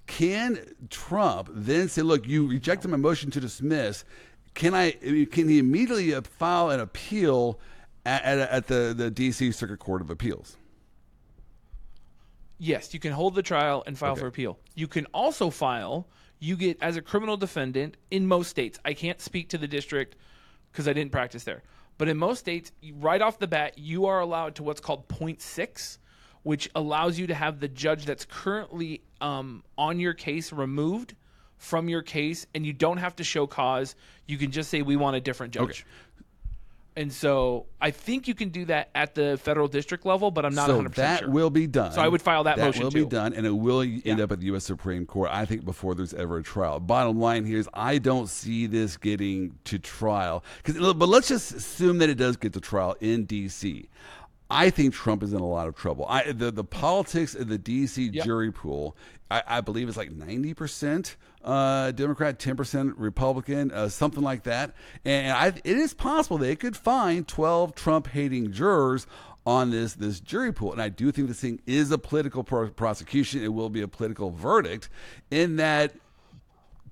Can Trump then say, look, you rejected my motion to dismiss. Can he immediately file an appeal at the D.C. Circuit Court of Appeals? Yes, you can hold the trial and file for appeal. You can also file, you get as a criminal defendant in most states. I can't speak to the district because I didn't practice there. But in most states, right off the bat, you are allowed to what's called point six, which allows you to have the judge that's currently on your case removed from your case, and you don't have to show cause. You can just say, we want a different judge. Okay. And so I think you can do that at the federal district level, but I'm not 100% sure. So that will be done. So I would file that motion too. That will be done, and it will end up at the U.S. Supreme Court, I think, before there's ever a trial. Bottom line here is I don't see this getting to trial. But let's just assume that it does get to trial in D.C. I think Trump is in a lot of trouble. The politics of the D.C. jury pool, I believe it's like 90%. Democrat, 10% Republican, something like that. And it is possible they could find 12 Trump-hating jurors on this jury pool. And I do think this thing is a political prosecution. It will be a political verdict in that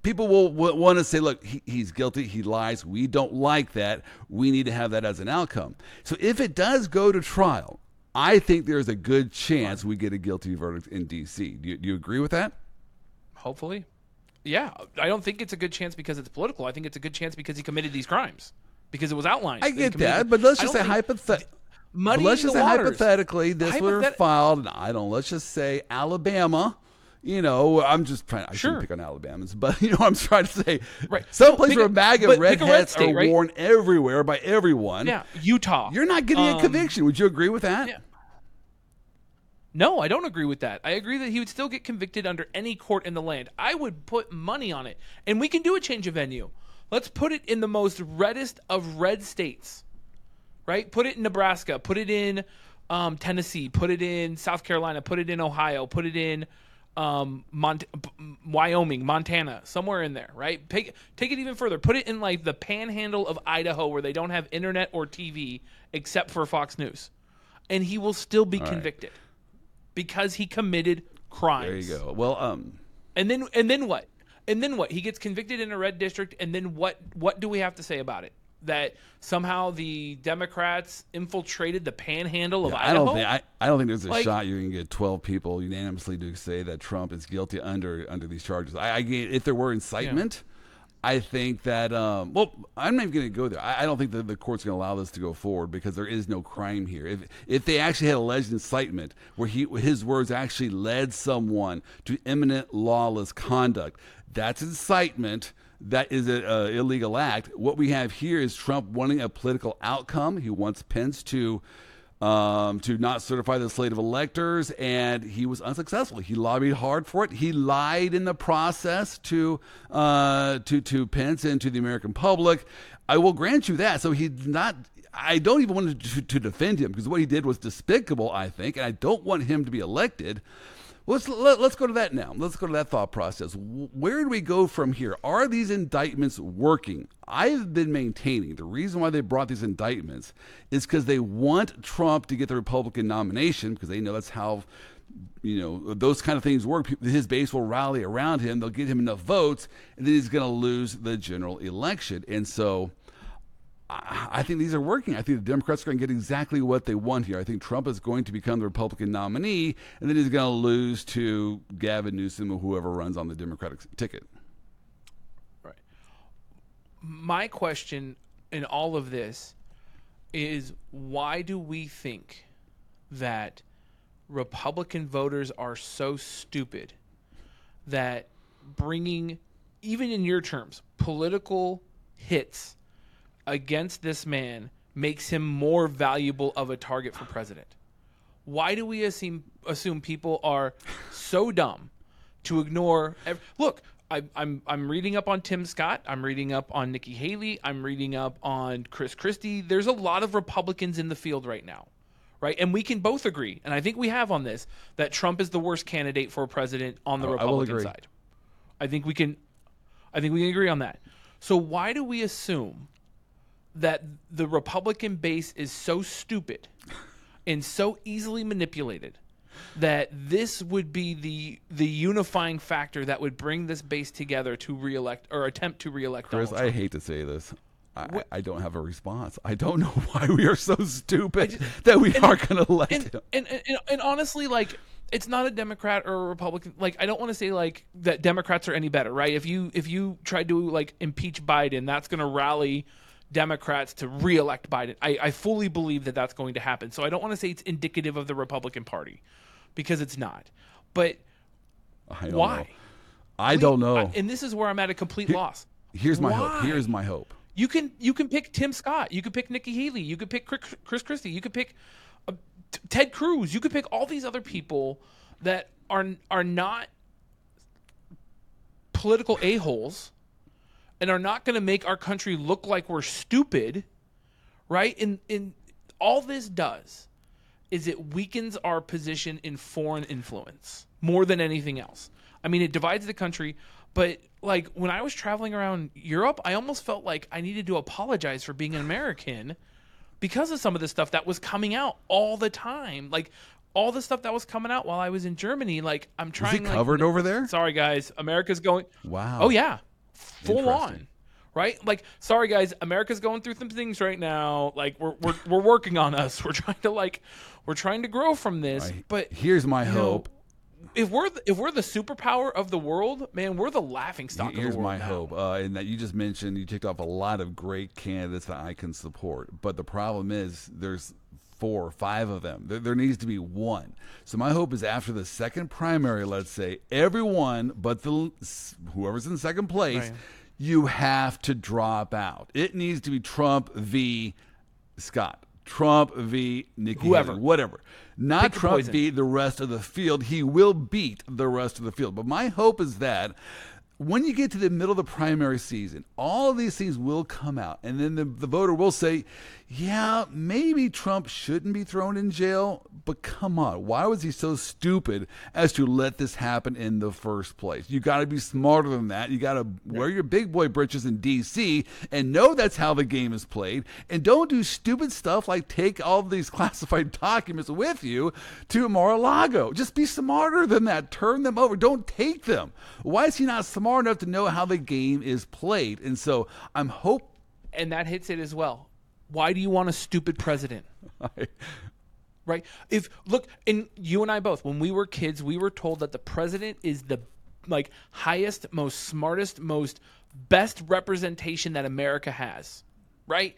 people will want to say, look, he's guilty. He lies. We don't like that. We need to have that as an outcome. So if it does go to trial, I think there's a good chance we get a guilty verdict in D.C. Do you agree with that? Hopefully. Yeah, I don't think it's a good chance because it's political. I think it's a good chance because he committed these crimes, because it was outlined. I get that, but let's just say hypothetically, this would have filed. And let's just say Alabama. You know, I'm just trying. I shouldn't pick on Alabamans, but you know, I'm trying to say someplace where MAGA redheads are worn everywhere by everyone. Yeah, Utah. You're not getting a conviction. Would you agree with that? Yeah. No, I don't agree with that. I agree that he would still get convicted under any court in the land. I would put money on it. And we can do a change of venue. Let's put it in the most reddest of red states, right? Put it in Nebraska. Put it in Tennessee. Put it in South Carolina. Put it in Ohio. Put it in Wyoming, Montana, somewhere in there, right? Take it even further. Put it in like the panhandle of Idaho where they don't have internet or TV except for Fox News. And he will still be convicted. Because he committed crimes. There you go. Well, and then what? And then what? He gets convicted in a red district, and then what? What do we have to say about it? That somehow the Democrats infiltrated the panhandle of Idaho? I don't think there's a shot you can get 12 people unanimously to say that Trump is guilty under these charges. If there were incitement. Yeah. I think that, I'm not even going to go there. I don't think that the court's going to allow this to go forward because there is no crime here. If they actually had alleged incitement where his words actually led someone to imminent lawless conduct, that's incitement. That is an illegal act. What we have here is Trump wanting a political outcome. He wants Pence to not certify the slate of electors, and he was unsuccessful. He lobbied hard for it. He lied in the process to Pence and to the American public. I will grant you that. So he's not. I don't even want to defend him because what he did was despicable, I think, and I don't want him to be elected. Let's go to that now. Let's go to that thought process. Where do we go from here? Are these indictments working? I've been maintaining the reason why they brought these indictments is because they want Trump to get the Republican nomination because they know that's how, you know, those kind of things work. His base will rally around him. They'll get him enough votes, and then he's going to lose the general election. And so I think these are working. I think the Democrats are going to get exactly what they want here. I think Trump is going to become the Republican nominee, and then he's going to lose to Gavin Newsom or whoever runs on the Democratic ticket. Right. My question in all of this is, why do we think that Republican voters are so stupid that bringing, even in your terms, political hits against this man makes him more valuable of a target for president? Why do we assume people are so dumb to ignore? Look, I'm reading up on Tim Scott. I'm reading up on Nikki Haley. I'm reading up on Chris Christie. There's a lot of Republicans in the field right now right? And we can both agree, and I think we have on this, that Trump is the worst candidate for president on the Republican side. I think we can agree on that. So why do we assume that the Republican base is so stupid and so easily manipulated that this would be the unifying factor that would bring this base together to reelect or attempt to reelect Chris, Donald Trump? I hate to say this. I don't have a response. I don't know why we are so stupid that we are going to elect him. And honestly, like, it's not a Democrat or a Republican. Like, I don't want to say like that Democrats are any better, right? If you tried to like impeach Biden, that's going to rally Democrats to reelect Biden. I fully believe that that's going to happen. So I don't want to say it's indicative of the Republican Party, because it's not. But why? I don't know. And this is where I'm at a complete loss. Here's my hope. Here's my hope. You can pick Tim Scott. You could pick Nikki Haley. You could pick Chris Christie. You could pick Ted Cruz. You could pick all these other people that are not political a-holes and are not going to make our country look like we're stupid, right? And all this does is it weakens our position in foreign influence more than anything else. I mean, it divides the country, but like when I was traveling around Europe, I almost felt like I needed to apologize for being an American because of some of the stuff that was coming out all the time. Like all the stuff that was coming out while I was in Germany, like I'm trying to covered over there. Sorry guys, America's going. Wow. Oh yeah. Full on. Right? Like, sorry guys, America's going through some things right now. Like we're working on us. We're trying to grow from this. Right. But here's my hope. If we're the superpower of the world, man, we're the laughingstock of the world. Here's my hope, and that you just mentioned, you ticked off a lot of great candidates that I can support. But the problem is, there's 4 or 5 of them. There needs to be one. So my hope is after the second primary, let's say everyone but whoever's in second place, right, you have to drop out. It needs to be Trump v. Scott. Trump v. Nikki whoever, Haley, whatever. Not Trump v. the rest of the field. He will beat the rest of the field. But my hope is that when you get to the middle of the primary season, all of these things will come out. And then the voter will say, yeah, maybe Trump shouldn't be thrown in jail, but come on, why was he so stupid as to let this happen in the first place? You got to be smarter than that. You got to wear your big boy britches in D.C. and know that's how the game is played. And don't do stupid stuff like take all of these classified documents with you to Mar-a-Lago. Just be smarter than that. Turn them over. Don't take them. Why is he not smart enough to know how the game is played? And so I'm hoping. And that hits it as well. Why do you want a stupid president? Right? And you and I both, when we were kids, we were told that the president is the like highest, most smartest, most best representation that America has, right?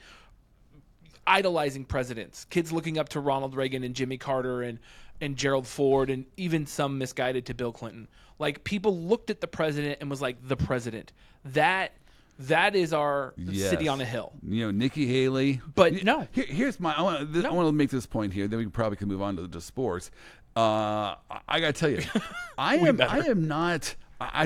Idolizing presidents, kids looking up to Ronald Reagan and Jimmy Carter and Gerald Ford, and even some misguided to Bill Clinton. Like people looked at the president and was like, the president. That is our city on a hill. You know, Nikki Haley. But no. I want to make this point here. Then we probably can move on to sports. I got to tell you, I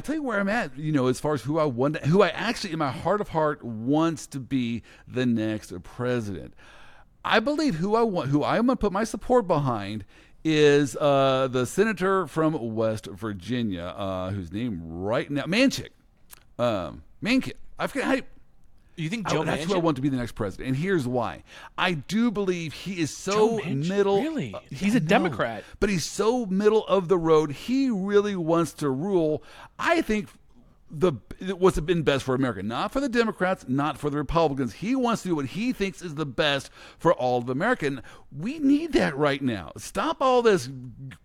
tell you where I'm at, you know, as far as who I actually in my heart of heart wants to be the next president. I believe who I'm going to put my support behind is the senator from West Virginia, whose name right now, Manchin. You think Joe Manchin? That's who I want to be the next president, and here's why. I do believe he is so middle. Really? He's a Democrat. But he's so middle of the road. He really wants to rule, I think, what's been best for America. Not for the Democrats, not for the Republicans. He wants to do what he thinks is the best for all of America. And we need that right now. Stop all this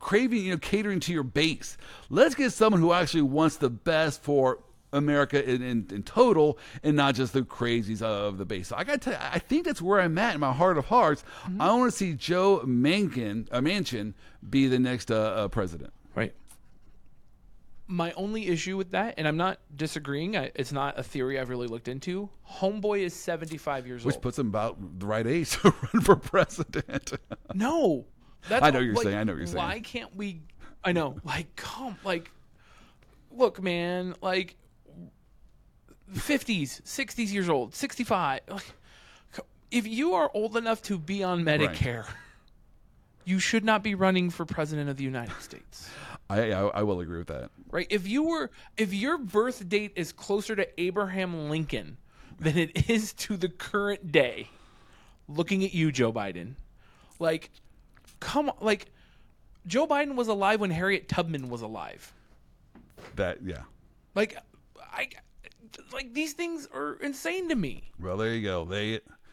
craving, catering to your base. Let's get someone who actually wants the best for America in total, and not just the crazies of the base. So I gotta tell you, I think that's where I'm at in my heart of hearts. Mm-hmm. I want to see Joe Manchin be the next president. Right. My only issue with that, and I'm not disagreeing, it's not a theory I've really looked into. Homeboy is 75 years old, which puts him about the right age to run for president. No, that's I know what you're saying. Why can't we? I know. Like, come, like, look, man, like. 50s, 60s years old, 65. If you are old enough to be on Medicare, you should not be running for president of the United States. I will agree with that. Right? If your birth date is closer to Abraham Lincoln than it is to the current day, looking at you, Joe Biden, like, come on, like, Joe Biden was alive when Harriet Tubman was alive. That, yeah. Like these things are insane to me. Well, there you go.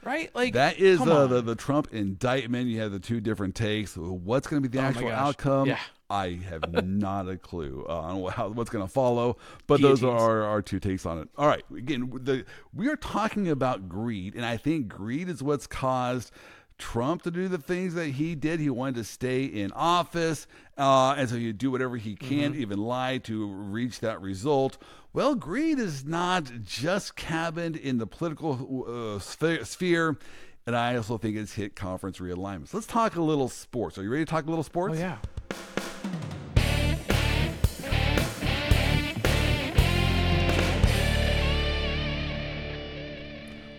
Right? Like, that is the Trump indictment. You have the two different takes. What's going to be the actual outcome? Yeah. I have not a clue on what's going to follow, but those are our two takes on it. All right. Again, we are talking about greed, and I think greed is what's caused Trump to do the things that he did. He wanted to stay in office, and so he'd do whatever he can, even lie, to reach that result. Well, greed is not just cabined in the political sphere, and I also think it's hit conference realignments. Let's talk a little sports. Are you ready to talk a little sports? Oh, yeah.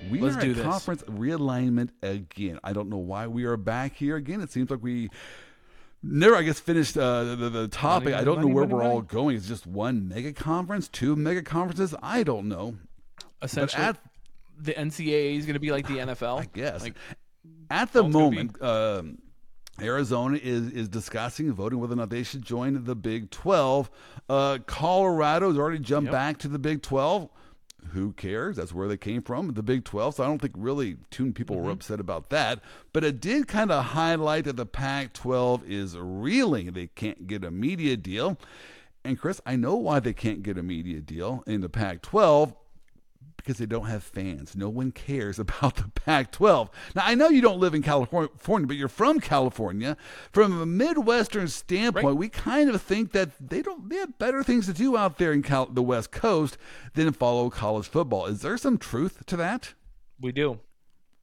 Let's do this. Conference realignment again. I don't know why we are back here again. It seems like we never, I guess, finished the topic. I don't know where we're all going. It's just one mega conference, two mega conferences. I don't know. Essentially, the NCAA is going to be like the NFL, I guess. Like, at the moment, Arizona is discussing and voting whether or not they should join the Big 12. Colorado has already jumped back to the Big 12. Who cares? That's where they came from, the Big 12. So I don't think really too many people were upset about that. But it did kind of highlight that the Pac-12 is reeling. They can't get a media deal. And Chris, I know why they can't get a media deal in the Pac-12, because they don't have fans. No one cares about the Pac-12. Now, I know you don't live in California, but you're from California. From a Midwestern standpoint, right, we kind of think that they have better things to do out there in the West Coast than follow college football. Is there some truth to that? We do.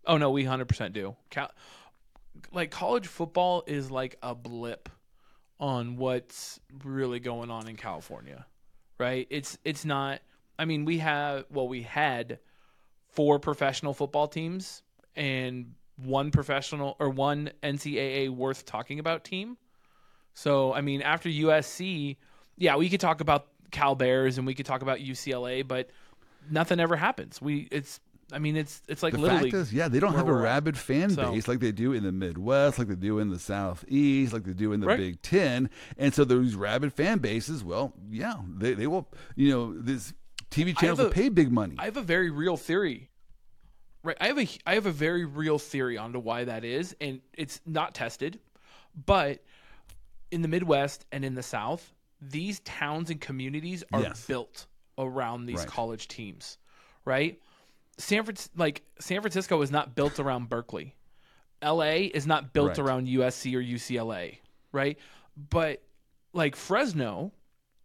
Oh, no, we 100% do. College football is like a blip on what's really going on in California, right? It's not... I mean, we had four professional football teams and one professional or one NCAA worth talking about team. So, I mean, after USC, yeah, we could talk about Cal Bears and we could talk about UCLA, but nothing ever happens. It's like literally. The fact is, yeah, they don't have a rabid fan base like they do in the Midwest, like they do in the Southeast, like they do in the Big Ten. And so those rabid fan bases, well, yeah, they will, this. TV channels will pay big money. I have a very real theory, right? I have a very real theory on to why that is, and it's not tested. But in the Midwest and in the South, these towns and communities are built around these college teams, right? San Francisco is not built around Berkeley. LA is not built around USC or UCLA, right? But like Fresno,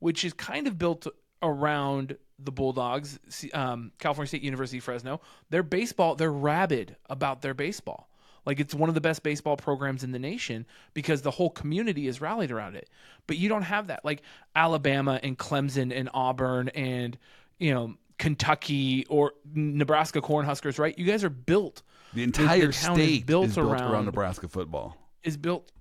which is kind of built around the Bulldogs, California State University, Fresno, their baseball, they're rabid about their baseball. Like, it's one of the best baseball programs in the nation because the whole community is rallied around it. But you don't have that. Like Alabama and Clemson and Auburn and, Kentucky or Nebraska Cornhuskers, right? You guys are built. The entire state is built around Nebraska football. It's built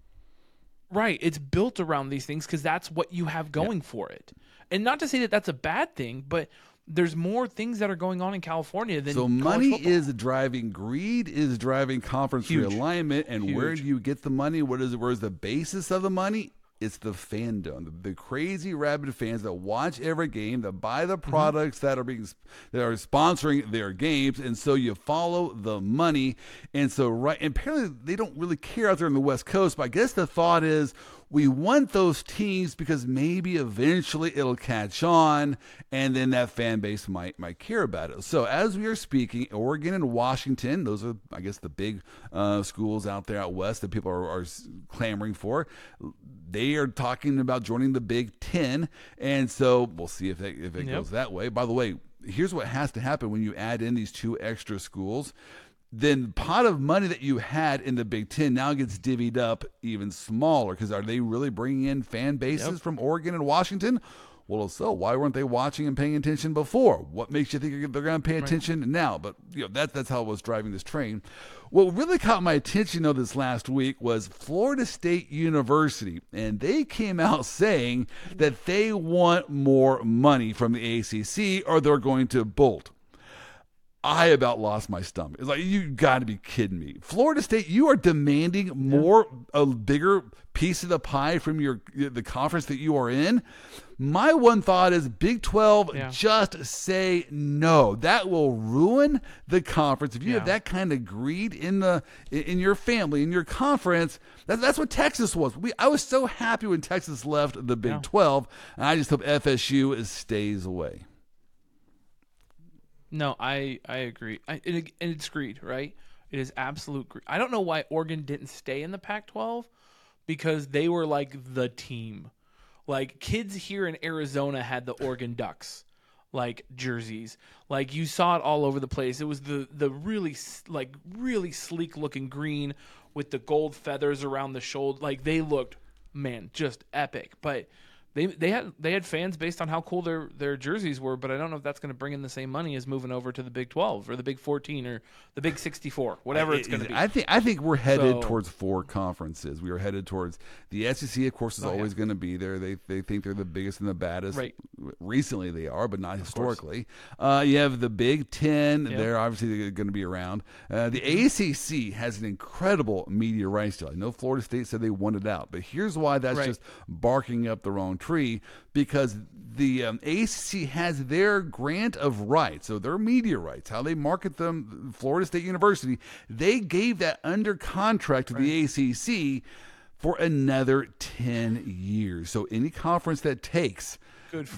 around these things because that's what you have going for it. And not to say that that's a bad thing, but there's more things that are going on in California than college football. So money is driving greed, is driving conference realignment, and where do you get the money? Where's the basis of the money? It's the fandom, the crazy rabid fans that watch every game, that buy the products that are sponsoring their games, and so you follow the money. And so, and apparently they don't really care out there on the West Coast. But I guess the thought is, we want those teams because maybe eventually it'll catch on, and then that fan base might care about it. So as we are speaking, Oregon and Washington, those are, I guess, the big schools out there out west that people are clamoring for. They are talking about joining the Big Ten, and so we'll see if it goes that way. By the way, here's what has to happen when you add in these two extra schools. Then the pot of money that you had in the Big Ten now gets divvied up even smaller, because are they really bringing in fan bases from Oregon and Washington? Well, if so, why weren't they watching and paying attention before? What makes you think they're going to pay attention now? But you know, that's how I was driving this train. What really caught my attention, though, this last week was Florida State University, and they came out saying that they want more money from the ACC or they're going to bolt. I about lost my stomach. It's like, you got to be kidding me. Florida State, you are demanding more, a bigger piece of the pie from the conference that you are in. My one thought is Big 12, just say no. That will ruin the conference. If you have that kind of greed in your family, in your conference, that's what Texas was. I was so happy when Texas left the Big 12, and I just hope FSU stays away. No, I agree. And it's greed, right? It is absolute greed. I don't know why Oregon didn't stay in the Pac-12, because they were like the team. Like, kids here in Arizona had the Oregon Ducks, like, jerseys. Like, you saw it all over the place. It was the really, like, really sleek-looking green with the gold feathers around the shoulder. Like, they looked, man, just epic. But they had fans based on how cool their jerseys were, but I don't know if that's going to bring in the same money as moving over to the Big 12 or the Big 14 or the Big 64, whatever it's going to be. I think we're headed towards four conferences. We are headed towards the SEC, of course, is always going to be there. They think they're the biggest and the baddest. Right. Recently they are, but not historically. You have the Big Ten. Yep. They're obviously going to be around. The ACC has an incredible media rights deal. I know Florida State said they wanted out, but here's why that's just barking up the wrong tree, because the ACC has their grant of rights, so their media rights, how they market them. Florida State University, they gave that under contract to the ACC for another 10 years. So any conference that takes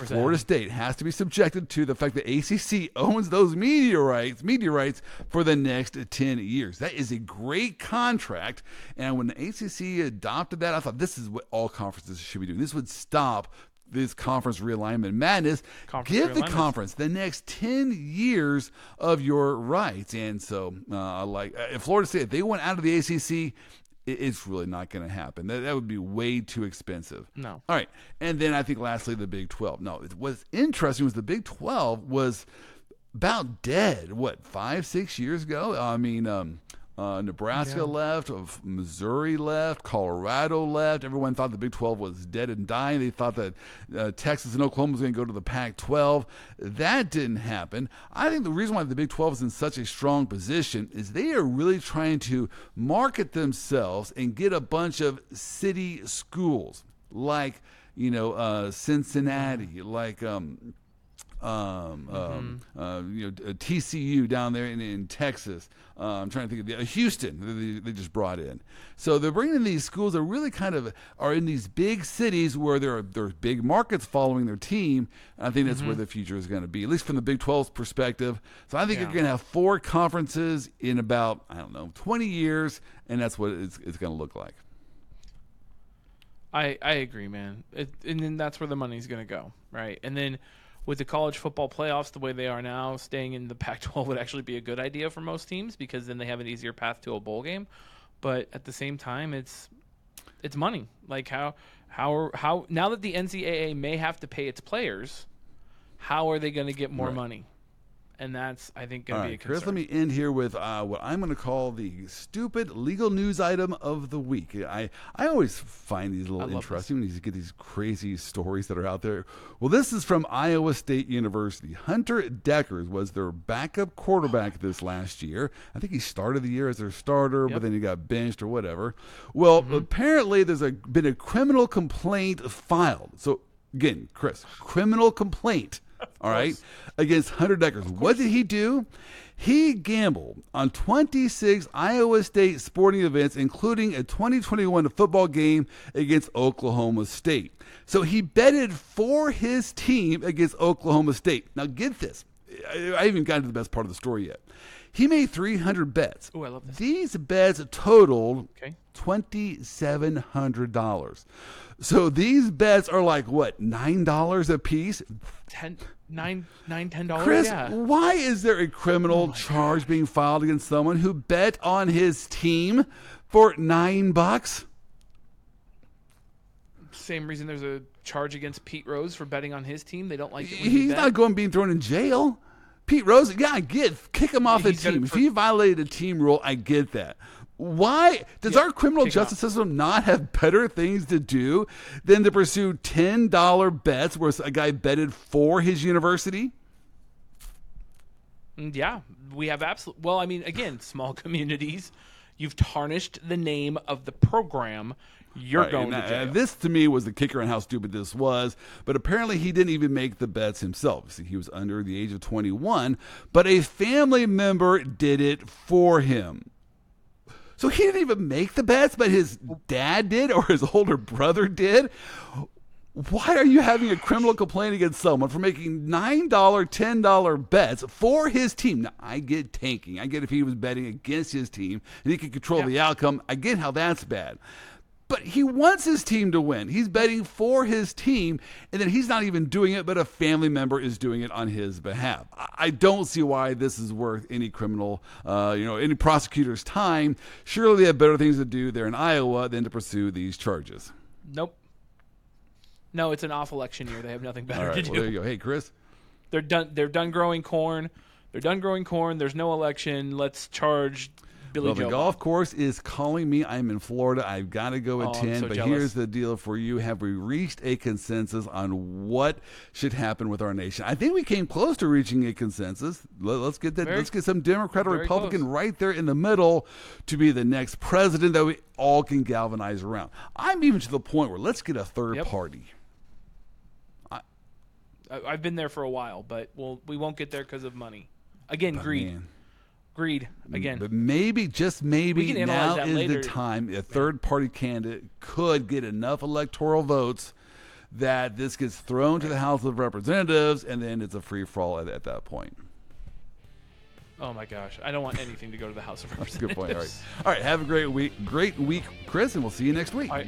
Florida State has to be subjected to the fact that ACC owns those media rights for the next 10 years. That is a great contract. And when the ACC adopted that, I thought this is what all conferences should be doing. This would stop this conference realignment madness. Give the conference the next 10 years of your rights. And so, if Florida State, if they went out of the ACC, it's really not going to happen. That would be way too expensive. No. All right. And then I think lastly, the Big 12. No, what's interesting was the Big 12 was about dead, 5-6 years ago? I mean, Nebraska left, Missouri left, Colorado left. Everyone thought the Big 12 was dead and dying. They thought that Texas and Oklahoma was going to go to the Pac-12. That didn't happen. I think the reason why the Big 12 is in such a strong position is they are really trying to market themselves and get a bunch of city schools like, Cincinnati, like TCU down there in Texas. I'm trying to think of Houston. They just brought in. So they're bringing in these schools that really kind of are in these big cities where there are big markets following their team. And I think that's where the future is going to be, at least from the Big 12's perspective. So I think you're going to have four conferences in about, 20 years, and that's what it's going to look like. I agree, man. And then that's where the money's going to go, right? And then with the college football playoffs the way they are now, staying in the Pac-12 would actually be a good idea for most teams, because then they have an easier path to a bowl game. But at the same time, it's money. Like how now that the NCAA may have to pay its players, how are they going to get more money? And that's, I think, going to be a concern. Chris, let me end here with what I'm going to call the stupid legal news item of the week. I always find these a little interesting when you get these crazy stories that are out there. Well, this is from Iowa State University. Hunter Deckers was their backup quarterback this last year. I think he started the year as their starter, but then he got benched or whatever. Well, apparently there's been a criminal complaint filed. So, again, Chris, criminal complaint. All right, against Hunter Deckers. What did he do? He gambled on 26 Iowa State sporting events, including a 2021 football game against Oklahoma State. So he betted for his team against Oklahoma State. Now get this. I haven't gotten to the best part of the story yet. He made 300 bets. Oh, I love this. These bets totaled $2,700. So these bets are like what, $9 a piece? $10. Chris, why is there a criminal charge being filed against someone who bet on his team for $9? same reason there's a charge against Pete Rose for betting on his team. They don't like it when he's not going being thrown in jail. Pete Rose, yeah, I get it. Kick him off the team. If he violated a team rule, I get that. Why does our criminal justice system not have better things to do than to pursue $10 bets where a guy betted for his university? Yeah, we have absolutely. Well, I mean, again, small communities. You've tarnished the name of the program. You're right, going to jail. This, to me, was the kicker on how stupid this was. But apparently he didn't even make the bets himself. See, he was under the age of 21. But a family member did it for him. So he didn't even make the bets, but his dad did or his older brother did? Why are you having a criminal complaint against someone for making $9, $10 bets for his team? Now, I get tanking. I get if he was betting against his team and he could control the outcome. I get how that's bad. But he wants his team to win. He's betting for his team, and then he's not even doing it, but a family member is doing it on his behalf. I don't see why this is worth any criminal, any prosecutor's time. Surely they have better things to do there in Iowa than to pursue these charges. Nope. No, it's an off election year. They have nothing better to do. There you go. Hey, Chris. They're done growing corn. There's no election. Let's charge Billy Joe. The golf course is calling me. I'm in Florida. I've got to go attend. But jealous. Here's the deal for you. Have we reached a consensus on what should happen with our nation? I think we came close to reaching a consensus. Let's get that. Let's get some Democrat or Republican right there in the middle to be the next president that we all can galvanize around. I'm even to the point where let's get a third party. I've been there for a while, but we won't get there because of money. Again, greed. Man. Greed again. But maybe, just maybe, now is the time a third-party candidate could get enough electoral votes that this gets thrown to the House of Representatives, and then it's a free-for-all at that point. Oh, my gosh. I don't want anything to go to the House of Representatives. That's a good point. All right. Have a great week, Chris, and we'll see you next week. All right.